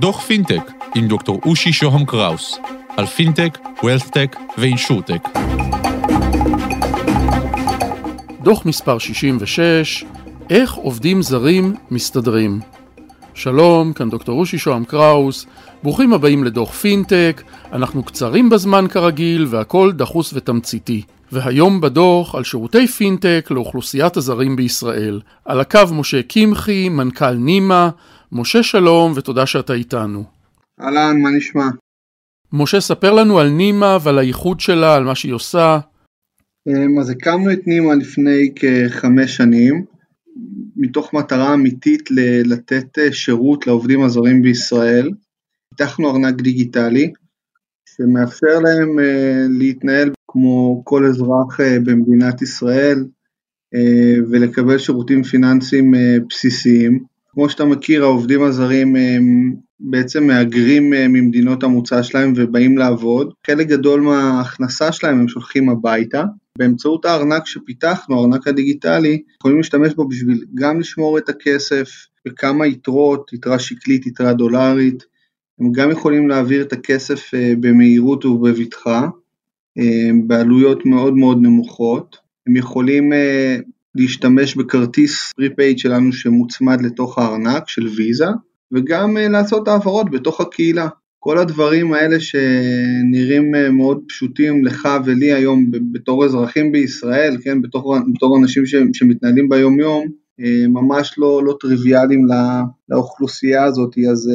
דוח פינטק עם דוקטור אושי שוהם קראוס, על פינטק, וולטטק ואינשורטק. דוח מספר 66, איך עובדים זרים מסתדרים. שלום, כאן דוקטור אושי שוהם קראוס, ברוכים הבאים לדוח פינטק, אנחנו קצרים בזמן כרגיל והכל דחוס ותמציתי. והיום בדוח על שירותי פינטק לאוכלוסיית הזרים בישראל. על הקו משה קמחי, מנכ"ל נימה. משה שלום ותודה שאתה איתנו. אהלן, מה נשמע? משה, ספר לנו על נימה ועל הייחוד שלה, על מה שהיא עושה. אז הקמנו את נימה לפני כ5 שנים, מתוך מטרה אמיתית לתת שירות לעובדים הזרים בישראל. פיתחנו ארנק דיגיטלי שמאפשר להם להתנהל כמו כל אזרח במדינת ישראל ולקבל שירותים פיננסיים בסיסיים. כמו שאתה מכיר, העובדים הזרים בעצם מאגרים ממדינות המוצא שלהם ובאים לעבוד. חלק גדול מההכנסה שלהם הם שולחים הביתה. באמצעות הארנק שפיתחנו, הארנק הדיגיטלי, יכולים להשתמש בו בשביל גם לשמור את הכסף וכמה יתרות, יתרה שקלית, יתרה דולרית. הם גם יכולים להעביר את הכסף במהירות ובבטחה, בעלויות מאוד מאוד נמוכות. הם יכולים להשתמש בכרטיס פריפייד שלנו שמוצמד לתוך הארנק של ויזה, וגם לעשות העברות בתוך הקהילה. כל הדברים האלה שנראים מאוד פשוטים לך ולי היום בתור אזרחים בישראל, כן, בתור אנשים שמתנהלים ביום יום, ממש לא טריוויאליים לאוכלוסייה הזאת. אז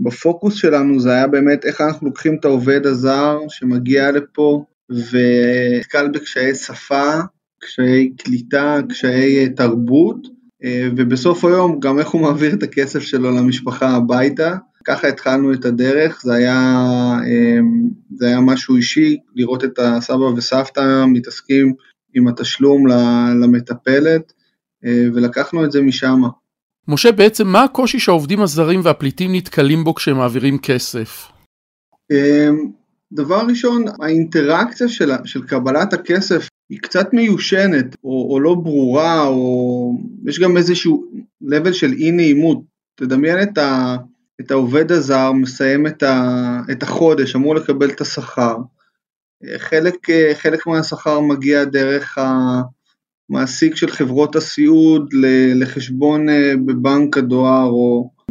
בפוקוס שלנו זה היה באמת איך אנחנו לוקחים את העובד הזר שמגיע לפה ונתקל בקשיי שפה, קשיי קליטה, קשיי תרבות, ובסוף היום גם איך הוא מעביר את הכסף שלו למשפחה הביתה. ככה התחלנו את הדרך, זה היה משהו אישי, לראות את הסבא וסבתא מתעסקים עם התשלום למטפלת, ולקחנו את זה משם. משה, בעצם מה הקושי שהעובדים הזרים והפליטים נתקלים בו כשהם מעבירים כסף? דבר ראשון, האינטראקציה של קבלת הכסף היא קצת מיושנת, או לא ברורה, או יש גם איזשהו לבל של אי נעימות. תדמיין את העובד הזר מסיים את החודש, אמור לקבל את השכר. חלק מהשכר מגיע דרך מעסיק של חברות הסיעוד לחשבון בבנק הדואר,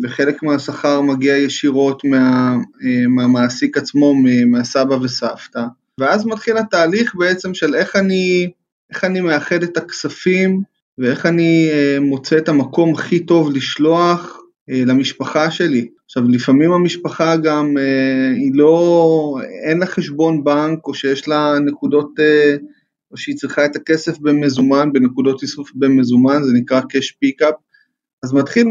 וחלק מהשכר מגיע ישירות מהמעסיק עצמו, מהסבא וסבתא. ואז מתחיל התהליך בעצם של איך אני מאחד את הכספים, ואיך אני מוצא את המקום הכי טוב לשלוח למשפחה שלי. עכשיו, לפעמים המשפחה גם אין לה חשבון בנק, או שיש לה נקודות, או שהיא צריכה את הכסף במזומן, בנקודות איסוף במזומן, זה נקרא cash pick-up. אז מתחיל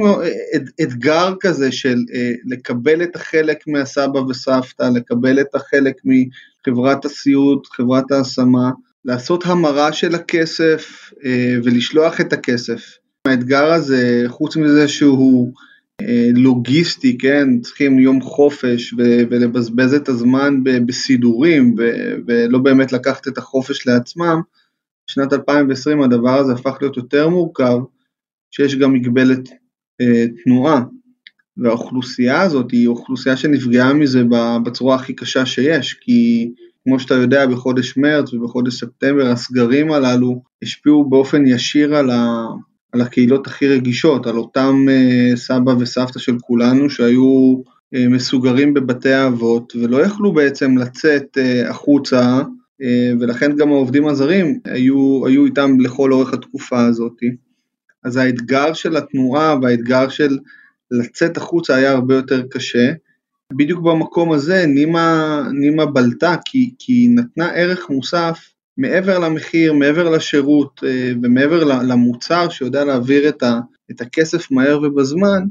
אתגר כזה של לקבל את החלק מהסבא וסבתא, לקבל את החלק מחברת הסיעוד, חברת ההשמה, לעשות המרה של הכסף ולשלוח את הכסף. האתגר הזה, חוץ מזה שהוא לוגיסטי, כן, צריכים יום חופש ולבזבז את הזמן בסידורים ולא באמת לקחת את החופש לעצמם, בשנת 2020 הדבר הזה הפך להיות יותר מורכב, שיש גם מגבלת תנועה, והאוכלוסייה הזאת היא אוכלוסייה שנפגעה מזה בצורה הכי קשה שיש, כי כמו שאתה יודע, בחודש מרץ ובחודש ספטמבר הסגרים הללו השפיעו באופן ישיר על הקהילות הכי רגישות, על אותם סבא וסבתא של כולנו שהיו מסוגרים בבתי האבות ולא יכלו בעצם לצאת החוצה, ולכן גם העובדים הזרים היו איתם לכל אורך התקופה הזאת. אז האתגר של התנועה והאתגר של לצאת החוצה היה הרבה יותר קשה. בדיוק במקום הזה נימה בלטה, כי היא נתנה ערך מוסף מעבר למחיר, מעבר לשירות ומעבר למוצר שיודע להעביר את הכסף מהר ובזמן.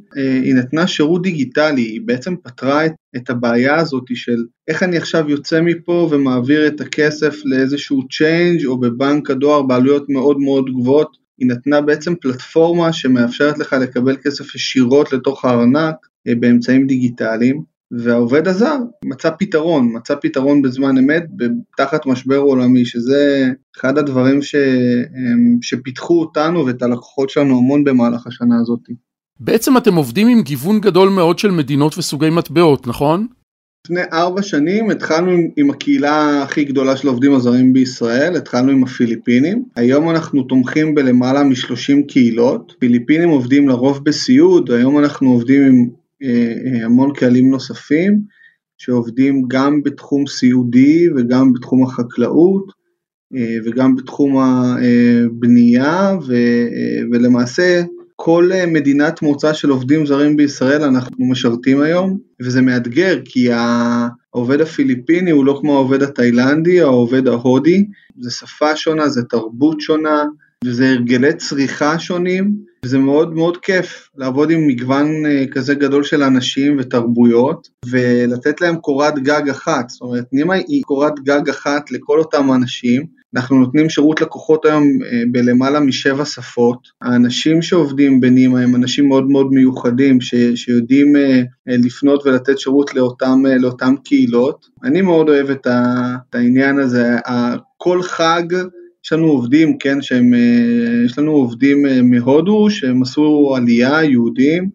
היא נתנה שירות דיגיטלי, היא בעצם פתרה את הבעיה הזאת של איך אני עכשיו יוצא מפה ומעביר את הכסף לאיזשהו צ'יינג' או בבנק הדואר בעלויות מאוד מאוד גבוהות. היא נתנה בעצם פלטפורמה שמאפשרת לך לקבל כסף ישירות לתוך הארנק באמצעים דיגיטליים, והעובד הזר מצא פתרון בזמן אמת, תחת משבר עולמי, שזה אחד הדברים שפיתחו אותנו ואת הלקוחות שלנו המון במהלך השנה הזאת. בעצם אתם עובדים עם גיוון גדול מאוד של מדינות וסוגי מטבעות, נכון? לפני 4 שנים התחלנו עם הקהילה הכי גדולה של עובדים הזרים בישראל, התחלנו עם הפיליפינים. היום אנחנו תומכים בלמעלה מ-30 קהילות. פיליפינים עובדים לרוב בסיוד, היום אנחנו עובדים עם המון קהלים נוספים, שעובדים גם בתחום סיודי וגם בתחום החקלאות, וגם בתחום הבנייה, ולמעשה כל מדינת מוצא של עובדים זרים בישראל אנחנו משרתים היום, וזה מאתגר, כי העובד הפיליפיני הוא לא כמו העובד התאילנדי או העובד ההודי, זה שפה שונה, זה תרבות שונה, וזה הרגלי צריכה שונים, וזה מאוד מאוד כיף לעבוד עם מגוון כזה גדול של אנשים ותרבויות, ולתת להם קורת גג אחת, זאת אומרת, נימה היא קורת גג אחת לכל אותם אנשים, אנחנו נותנים שירות לקוחות היום בלמעלה מ7 שפות. האנשים שעובדים בנימה הם אנשים מאוד מאוד מיוחדים, שיודעים לפנות ולתת שירות לאותם קהילות. אני מאוד אוהב את העניין הזה, כל חג יש לנו עובדים, כן, יש לנו עובדים מהודו, שהם עשו עלייה, יהודים,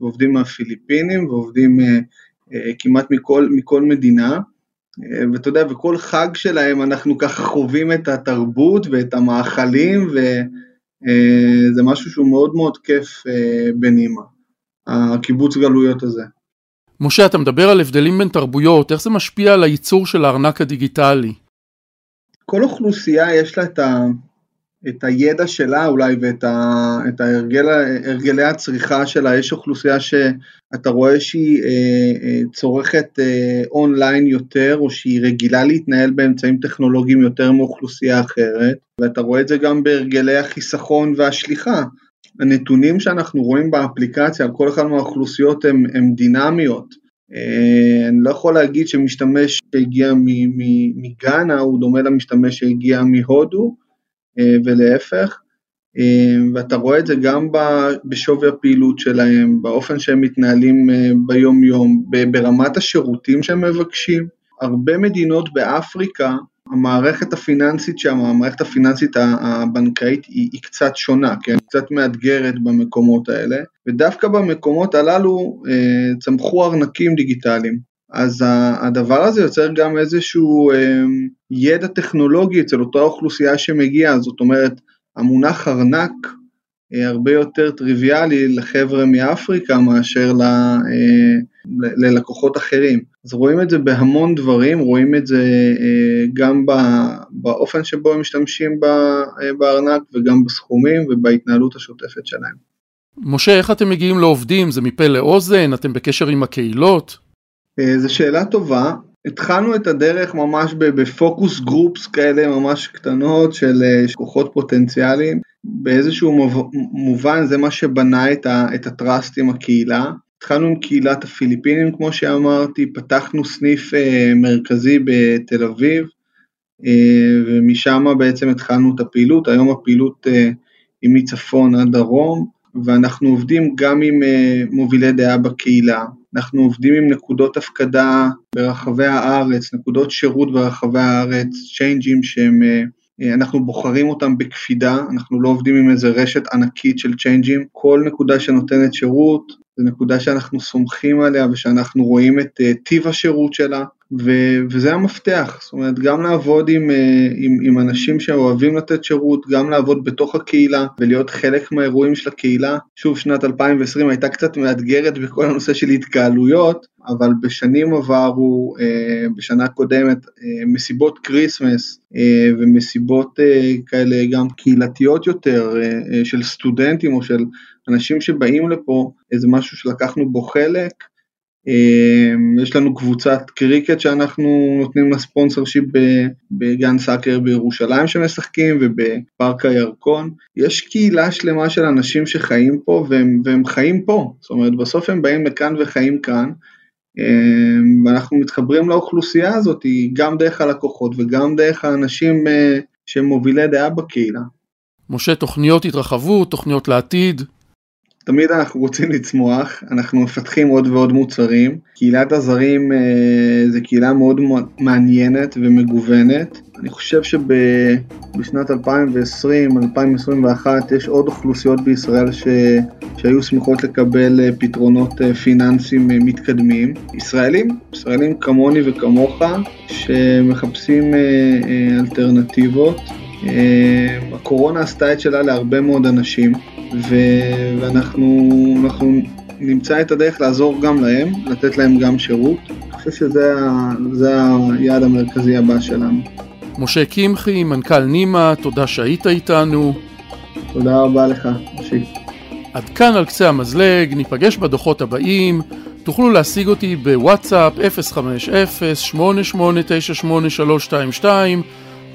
ועובדים מהפיליפינים, ועובדים כמעט מכל מדינה, ואתה יודע, וכל חג שלהם אנחנו ככה חווים את התרבות ואת המאכלים, וזה משהו שהוא מאוד מאוד כיף בנימה, הקיבוץ גלויות הזה. משה, אתה מדבר על הבדלים בין תרבויות, איך זה משפיע על הייצור של הארנק הדיגיטלי? כל אוכלוסייה יש לה את הידע שלה אולי, ואת הרגלי הצריכה שלה. יש אוכלוסייה שאתה רואה שהיא צורכת אונליין יותר, או שהיא רגילה להתנהל באמצעים טכנולוגיים יותר מאוכלוסייה אחרת, ואתה רואה את זה גם בהרגלי החיסכון והשליחה. הנתונים שאנחנו רואים באפליקציה על כל אחד מהאוכלוסיות הם דינמיות. אני לא יכול להגיד שמשתמש שהגיע מגאנה הוא דומה למשתמש שהגיע מהודו, ולהפך, ואתה רואה את זה גם בשווי הפעילות שלהם, באופן שהם מתנהלים ביום יום, ברמת השירותים שהם מבקשים. הרבה מדינות באפריקה, המערכת הפיננסית הבנקאית היא קצת שונה, כן? קצת מאתגרת במקומות האלה, ודווקא במקומות הללו צמחו ארנקים דיגיטליים. אז הדבר הזה יוצר גם איזשהו ידע טכנולוגי אצל אותה אוכלוסייה שמגיעה, זאת אומרת, המונח ארנק הרבה יותר טריוויאלי לחבר'ה מאפריקה מאשר ללקוחות אחרים. אז רואים את זה בהמון דברים, רואים את זה גם באופן שבו הם משתמשים בארנק, וגם בסכומים ובהתנהלות השוטפת שלהם. משה, איך אתם מגיעים לעובדים? זה מפה לאוזן? אתם בקשר עם הקהילות? זו שאלה טובה. התחלנו את הדרך ממש בפוקוס גרופס כאלה ממש קטנות של כוחות פוטנציאליים. באיזשהו מובן זה מה שבנה את הטראסט עם הקהילה. התחלנו עם קהילת הפיליפינים, כמו שאמרתי, פתחנו סניף מרכזי בתל אביב, ומשם בעצם התחלנו את הפעילות. היום הפעילות היא מצפון עד דרום, ואנחנו עובדים גם עם מובילי דעה בקהילה. אנחנו עובדים עם נקודות הפקדה ברחבי הארץ, נקודות שירות ברחבי הארץ, צ'יינג'ים שאנחנו בוחרים אותם בקפידה, אנחנו לא עובדים עם איזה רשת ענקית של צ'יינג'ים, כל נקודה שנותנת שירות, זו נקודה שאנחנו סומכים עליה, ושאנחנו רואים את טיב השירות שלה, וזה המפתח, זאת אומרת, גם לעבוד עם אנשים שאוהבים לתת שירות, גם לעבוד בתוך הקהילה, ולהיות חלק מהאירועים של הקהילה. שוב, שנת 2020 הייתה קצת מאתגרת בכל הנושא של התקהלויות, אבל בשנים עברו, בשנה הקודמת, מסיבות קריסמס, ומסיבות כאלה גם קהילתיות יותר, של סטודנטים או של אנשים שבאים לפה, איזה משהו שלקחנו בו חלק. יש לנו קבוצת קריקט שאנחנו נותנים לספונסר שיפ בגן סאקר בירושלים שמשחקים, ובפארק הירקון. יש קהילה שלמה של אנשים שחיים פה, והם חיים פה, זאת אומרת בסוף הם באים לכאן וחיים כאן, ואנחנו מתחברים לאוכלוסייה הזאת גם דרך הלקוחות וגם דרך האנשים שמובילי דעה בקהילה. משה, תוכניות התרחבות, תוכניות לעתיד? תמיד אנחנו רוצים לצמוח, אנחנו מפתחים עוד ועוד מוצרים. קהילת הזרים זה קהילה מאוד מעניינת ומגוונת. אני חושב שבשנת 2020-2021 יש עוד אוכלוסיות בישראל שהיו שמחות לקבל פתרונות פיננסיים מתקדמים. ישראלים כמוני וכמוך שמחפשים אלטרנטיבות. הקורונה עשתה את שלה להרבה מאוד אנשים ואנחנו נמצא את הדרך לעזור גם להם, לתת להם גם שירות. אני חושב שזה היעד המרכזי הבא שלנו. משה קמחי, מנכ"ל נימה, תודה שהיית איתנו. תודה רבה לך, משה. עד כאן על קצה המזלג, ניפגש בדוחות הבאים. תוכלו להשיג אותי בוואטסאפ 050-8898322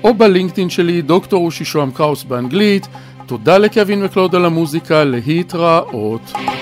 או בלינקדאין שלי דוקטור אושי שוהם קראוס באנגלית. תודה לקווין וקלוד על המוזיקה, להתראות.